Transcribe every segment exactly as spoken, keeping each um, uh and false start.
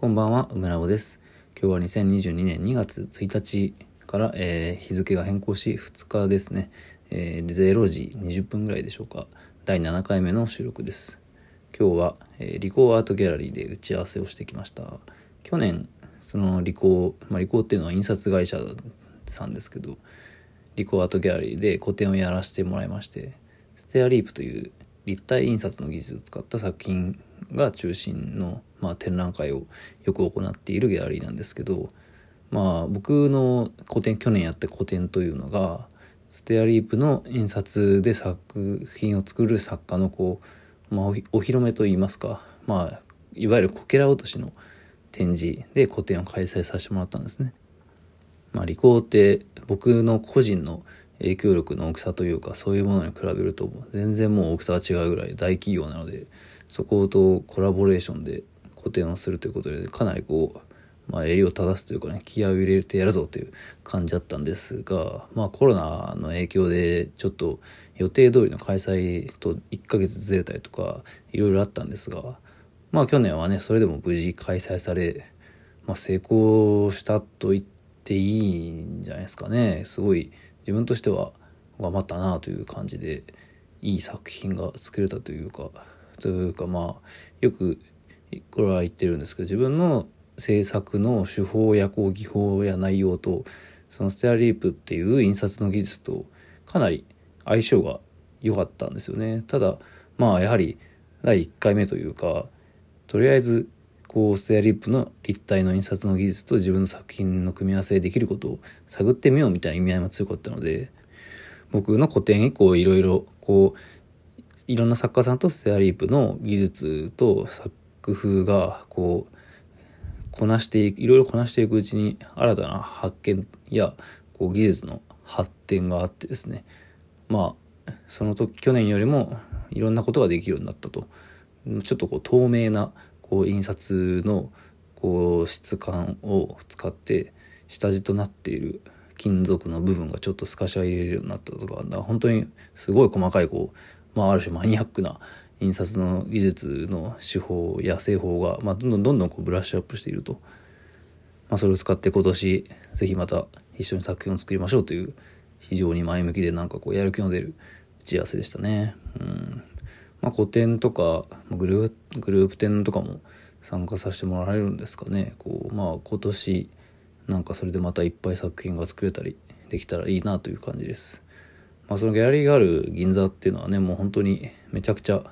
こんばんは、梅ラボです。今日はにせんにじゅうにねんにがつついたちから、えー、日付が変更しふつかですね、えー、れいじにじゅっぷんぐらいでしょうか、だいななかいめの収録です。今日は、えー、リコーアートギャラリーで打ち合わせをしてきました。去年、そのリコー、まあ、リコーっていうのは印刷会社さんですけど、リコーアートギャラリーで個展をやらせてもらいまして、ステアリープという立体印刷の技術を使った作品が中心の、まあ、展覧会をよく行っているギャラリーなんですけど、まあ、僕の個展去年やった個展というのがステアリープの印刷で作品を作る作家のこう、まあ、お, お披露目といいますか、まあ、いわゆるこけら落としの展示で個展を開催させてもらったんですね。まあ、リコーって僕の個人の影響力の大きさというか、そういうものに比べると全然もう大きさが違うぐらい大企業なので、そことコラボレーションで個展をするということで、かなりこう、まあ、襟を正すというかね、気合を入れてやるぞという感じだったんですが、まあ、コロナの影響でちょっと予定通りの開催といっかげつずれたりとかいろいろあったんですが、まあ去年はね、それでも無事開催され、まあ、成功したと言っていいんじゃないですかね。すごい自分としては頑張ったなという感じで、いい作品が作れたというかというかまあよくこれは言ってるんですけど、自分の制作の手法やこう技法や内容と、そのステアリープっていう印刷の技術とかなり相性が良かったんですよね。ただまあやはりだいいっかいめというか、とりあえずこうステアリープの立体の印刷の技術と自分の作品の組み合わせでできることを探ってみようみたいな意味合いも強かったので、僕の個展以降いろいろこういろんな作家さんとステアリープの技術と作風がこうこなしていくいろいろこなしていくうちに、新たな発見やこう技術の発展があってですね、まあその時去年よりもいろんなことができるようになったと。ちょっとこう透明なこう印刷のこう質感を使って下地となっている金属の部分がちょっと透かしが入れるようになったとか、だから本当にすごい細かいこう、まあ、ある種マニアックな印刷の技術の手法や製法が、まあ、どんどんどんどんこうブラッシュアップしていると、まあ、それを使って今年ぜひまた一緒に作品を作りましょうという、非常に前向きでなんかこうやる気の出る打ち合わせでしたね。うんまあ、個展とかグループ、グループ展とかも参加させてもらえるんですかね。こう、まあ、今年なんかそれでまたいっぱい作品が作れたりできたらいいなという感じです。まあ、そのギャラリーがある銀座っていうのはね、もう本当にめちゃくちゃ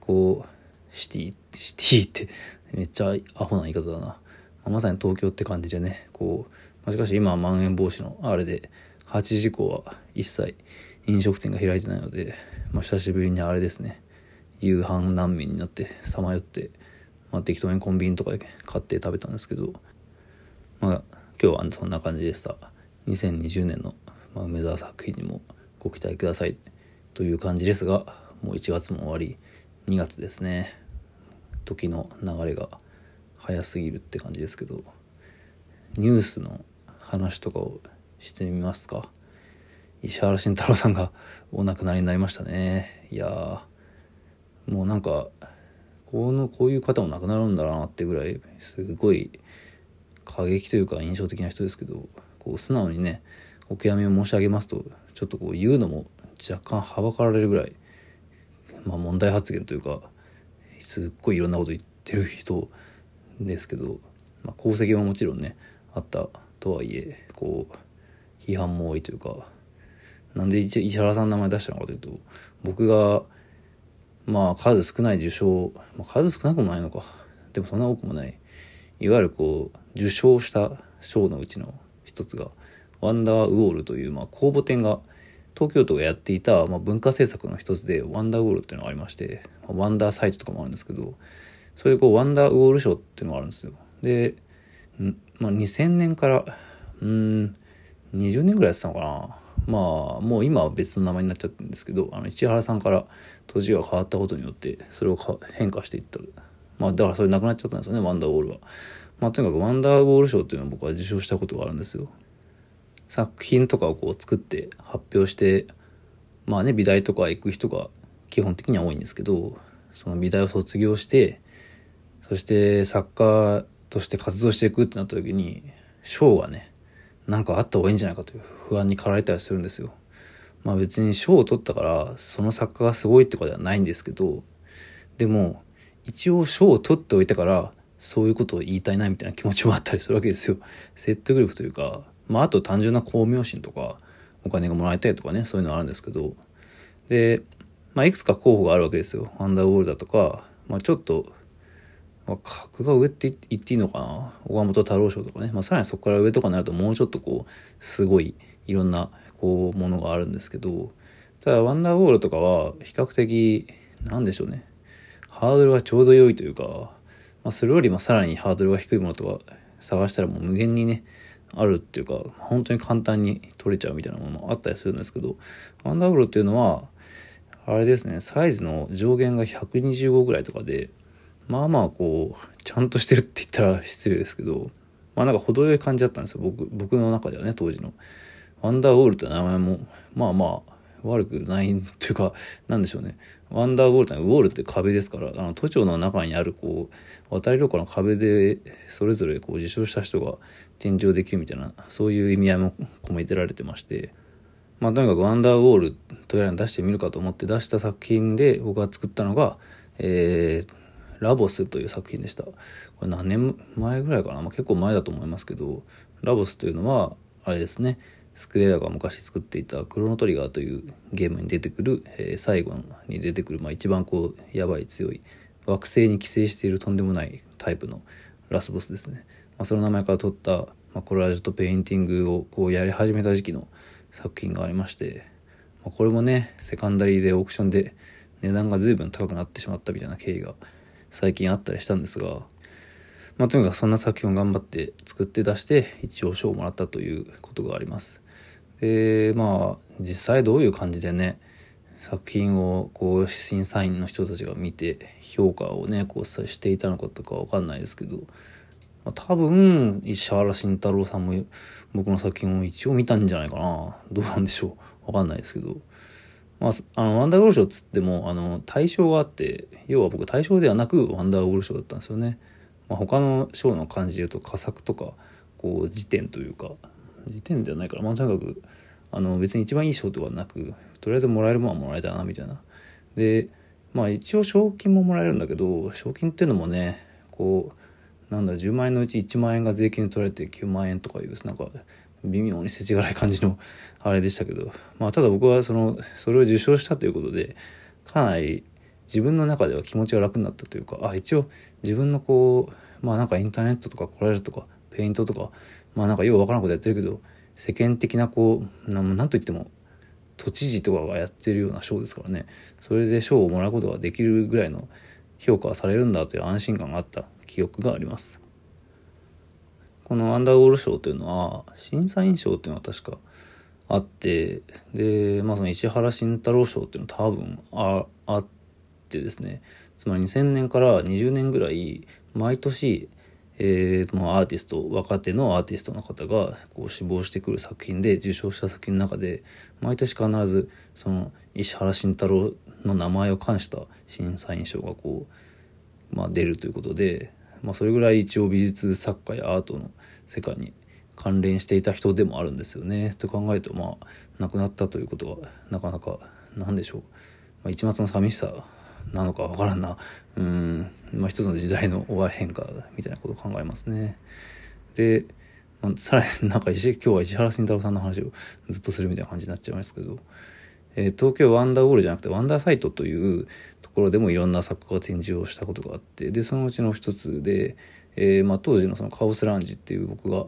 こうシティ、シティってめっちゃアホな言い方だな。まあ、まさに東京って感じでね、こう、しかし今はまん延防止のあれではちじ以降は一切飲食店が開いてないので、まあ、久しぶりにあれですね、夕飯難民になってさまよって、まあ、適当にコンビニとかで買って食べたんですけど、まあ、今日はそんな感じでした。にせんにじゅうねんの梅沢作品にもご期待くださいという感じですが、もういちがつも終わり、にがつですね。時の流れが早すぎるって感じですけど、ニュースの話とかをしてみますか。石原慎太郎さんがお亡くなりになりましたね。いやもうなんかこのこういう方も亡くなるんだなってぐらい、すごい過激というか印象的な人ですけど、こう素直にね、お悔やみを申し上げますと、ちょっとこう言うのも若干はばかられるぐらい、まあ、問題発言というか、すっごいいろんなこと言ってる人ですけど、まあ、功績はもちろんねあったとはいえ、こう批判も多いというか、なんで石原さんの名前出したのかというと、僕がまあ数少ない受賞、まあ、数少なくもないのか、でもそんな多くもない、いわゆるこう受賞した賞のうちの一つがワンダーウォールという、まあ、公募展が東京都がやっていた、まあ、文化政策の一つでワンダーウォールっていうのがありまして、まあ、ワンダーサイトとかもあるんですけど、そういうこうワンダーウォール賞っていうのがあるんですよ。で、まあ、にせんねんからうーんにじゅうねんぐらいやってたのかな。まあもう今は別の名前になっちゃってるんですけど、あの市原さんから年が変わったことによってそれを変化していった、まあだからそれなくなっちゃったんですよね、ワンダーウォールは。まあとにかくワンダーウォール賞っていうのを僕は受賞したことがあるんですよ。作品とかをこう作って発表して、まあね、美大とか行く人が基本的には多いんですけど、その美大を卒業して、そして作家として活動していくってなった時に、賞がねなんかあった方がいいんじゃないかという不安に駆られたりするんですよ。まあ別に賞を取ったからその作家がすごいってことではないんですけど、でも一応賞を取っておいたからそういうことを言いたいなみたいな気持ちもあったりするわけですよ。説得力というか、まああと単純な巧妙心とかお金がもらいたいとかね、そういうのはあるんですけど、で、まあいくつか候補があるわけですよ。アンダーウォールだとか、まあちょっとまあ、格が上って言っていいのかな、岡本太郎賞とかね、まあ、さらにそこから上とかになるともうちょっとこうすごいいろんなこうものがあるんですけど、ただワンダーウォールとかは比較的なんでしょうね、ハードルがちょうど良いというか、まあ、それよりもさらにハードルが低いものとか探したらもう無限にねあるっていうか、本当に簡単に取れちゃうみたいなものもあったりするんですけど、ワンダーウォールっていうのはあれですね、サイズの上限がひゃくにじゅうごぐらいとかで、まあまあこうちゃんとしてるって言ったら失礼ですけど、まあなんか程よい感じだったんですよ、僕僕の中ではね。当時のワンダーウォールって名前もまあまあ悪くないというか、なんでしょうね、ワンダーウォールってウォールって壁ですから、あの都庁の中にあるこう渡り廊下の壁でそれぞれこう受賞した人が展示できるみたいな、そういう意味合いも込めてられてまして、まあとにかくワンダーウォールとやらに出してみるかと思って出した作品で、僕が作ったのがえーラボスという作品でした。これ何年前ぐらいかな、まあ、結構前だと思いますけど、ラボスというのはあれですね、スクエアが昔作っていたクロノトリガーというゲームに出てくる、えー、最後に出てくる、まあ、一番こうやばい強い惑星に寄生しているとんでもないタイプのラスボスですね、まあ、その名前から取った、まあ、コラージュとペインティングをこうやり始めた時期の作品がありまして、まあ、これもねセカンダリーでオークションで値段が随分高くなってしまったみたいな経緯が最近あったりしたんですが、まあ、とにかくそんな作品を頑張って作って出して一応賞をもらったということがあります。でまあ実際どういう感じでね作品をこう審査員の人たちが見て評価をねこうしていたのかとかわかんないですけど、まあ、多分石原慎太郎さんも僕の作品を一応見たんじゃないかな、どうなんでしょう、わかんないですけど、まあ、あのワンダーウォール賞っつってもあの対象があって、要は僕対象ではなくワンダーウォール賞だったんですよね、まあ、他の賞の感じでいうと佳作とかこう辞典というか辞典ではないから、まあ、とにかくあの別に一番いい賞とかなく、とりあえずもらえるものはもらえたなみたいな。でまあ一応賞金ももらえるんだけど、賞金っていうのもねこうなんだじゅうまんえんのうちいちまんえんが税金で取られてきゅうまんえんとかいうなんか微妙に世知辛い感じのあれでしたけど、まあただ僕はそのそれを受賞したということでかなり自分の中では気持ちが楽になったというか、あ一応自分のこうまあなんかインターネットとかコラージュとかペイントとかまあなんかようわからんことやってるけど、世間的なこうなんと言っても都知事とかがやってるような賞ですからね、それで賞をもらうことができるぐらいの評価はされるんだという安心感があった記憶があります。このアンダーウォール賞というのは審査員賞というのは確かあって、で、まあ、その石原慎太郎賞というのは多分 あ, あってですね、つまりにせんねんからにじゅうねんぐらい毎年、えー、アーティスト若手のアーティストの方がこう志望してくる作品で、受賞した作品の中で毎年必ずその石原慎太郎の名前を冠した審査員賞がこう、まあ、出るということで、まあ、それぐらい一応美術作家やアートの世界に関連していた人でもあるんですよねと考えると、まあ亡くなったということがなかなか何でしょう、まあ、一抹の寂しさなのかわからんな、うーん、まあ、一つの時代の終わり変化みたいなことを考えますね。で、まあ、さらになんか今日は石原慎太郎さんの話をずっとするみたいな感じになっちゃいますけど、えー、東京ワンダーウォールじゃなくてワンダーサイトというところでもいろんな作家が展示をしたことがあって、でそのうちの一つで、えーまあ、当時のそのカオスラウンジっていう僕が、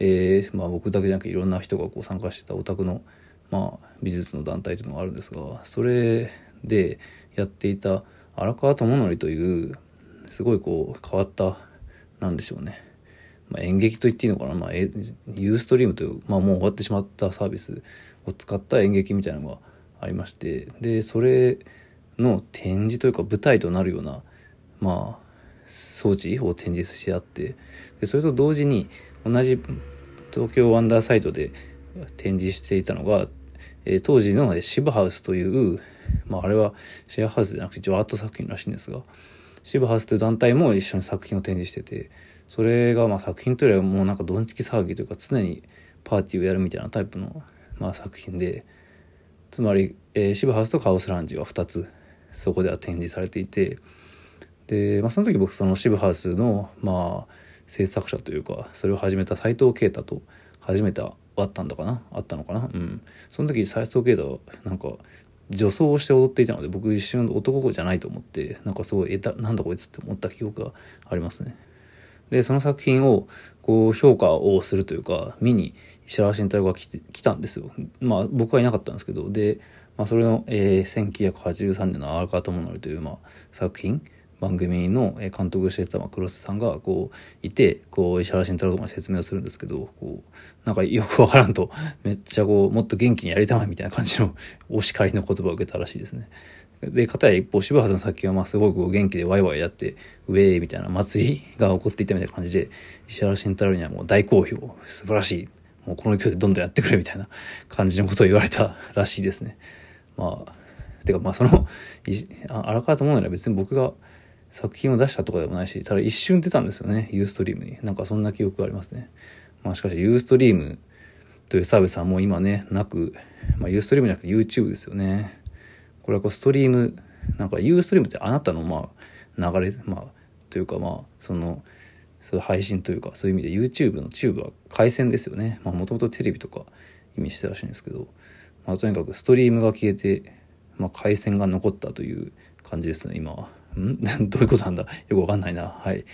えーまあ、僕だけじゃなくていろんな人がこう参加してたオタクの、まあ、美術の団体というのがあるんですが、それでやっていた荒川智則というすごいこう変わったなんでしょうね、まあ、演劇と言っていいのかな、まあ、Ustream という、まあ、もう終わってしまったサービスを使った演劇みたいなのがありまして、でそれの展示というか舞台となるような、まあ、装置を展示しあって、でそれと同時に同じ東京ワンダーサイトで展示していたのが、えー、当時のシバハウスという、まあ、あれはシェアハウスじゃなくて一応アート作品らしいんですが、シブハウスという団体も一緒に作品を展示してて、それがまあ作品というよりはもうなんかどんちき騒ぎというか常にパーティーをやるみたいなタイプのまあ作品で、つまり、えー、シブハウスとカオスランジはふたつそこでは展示されていて、で、まあ、その時僕そのシブハウスのまあ制作者というかそれを始めた斎藤慶太と初めて会ったんだかなあったのかな、うん、その時斎藤慶太はなんか女装をして踊っていたので、僕一瞬男子じゃないと思って、なんかすごいえたなんだこいつって思った記憶がありますね。でその作品をこう評価をするというか見に石原慎太郎が 来, 来たんですよ。まあ僕はいなかったんですけど、で、まあ、それの、えー、せんきゅうひゃくはちじゅうさんねんのアルカトモノルという、まあ、作品番組の監督をしていた黒瀬さんがこういて、こう石原慎太郎とかに説明をするんですけど、こうなんかよくわからんとめっちゃこうもっと元気にやりたまえみたいな感じのお叱りの言葉を受けたらしいですね。で片や一方渋原さんの作品はまあすごく元気でワイワイやってウェーみたいな祭りが起こっていたみたいな感じで、石原慎太郎にはもう大好評、素晴らしい、もうこの勢いでどんどんやってくれみたいな感じのことを言われたらしいですね。まあてかまあその荒川智則は別に僕が作品を出したとかでもないし、ただ一瞬出たんですよね、ユーストリームに。なんかそんな記憶がありますね。まあしかしユーストリームというサービスはもう今ねなく、まあユーストリームじゃなくて YouTube ですよね。これはこうストリーム、なんかユーストリームってあなたのまあ流れ、まあというかまあそのその配信というかそういう意味で YouTube のチューブは回線ですよね。まあもともとテレビとか意味してたらしいんですけど、まあとにかくストリームが消えて、まあ回線が残ったという感じですね今は。んどういうことなんだよくわかんないな。はい、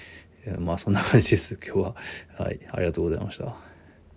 まあそんな感じです今日は。はい、ありがとうございました。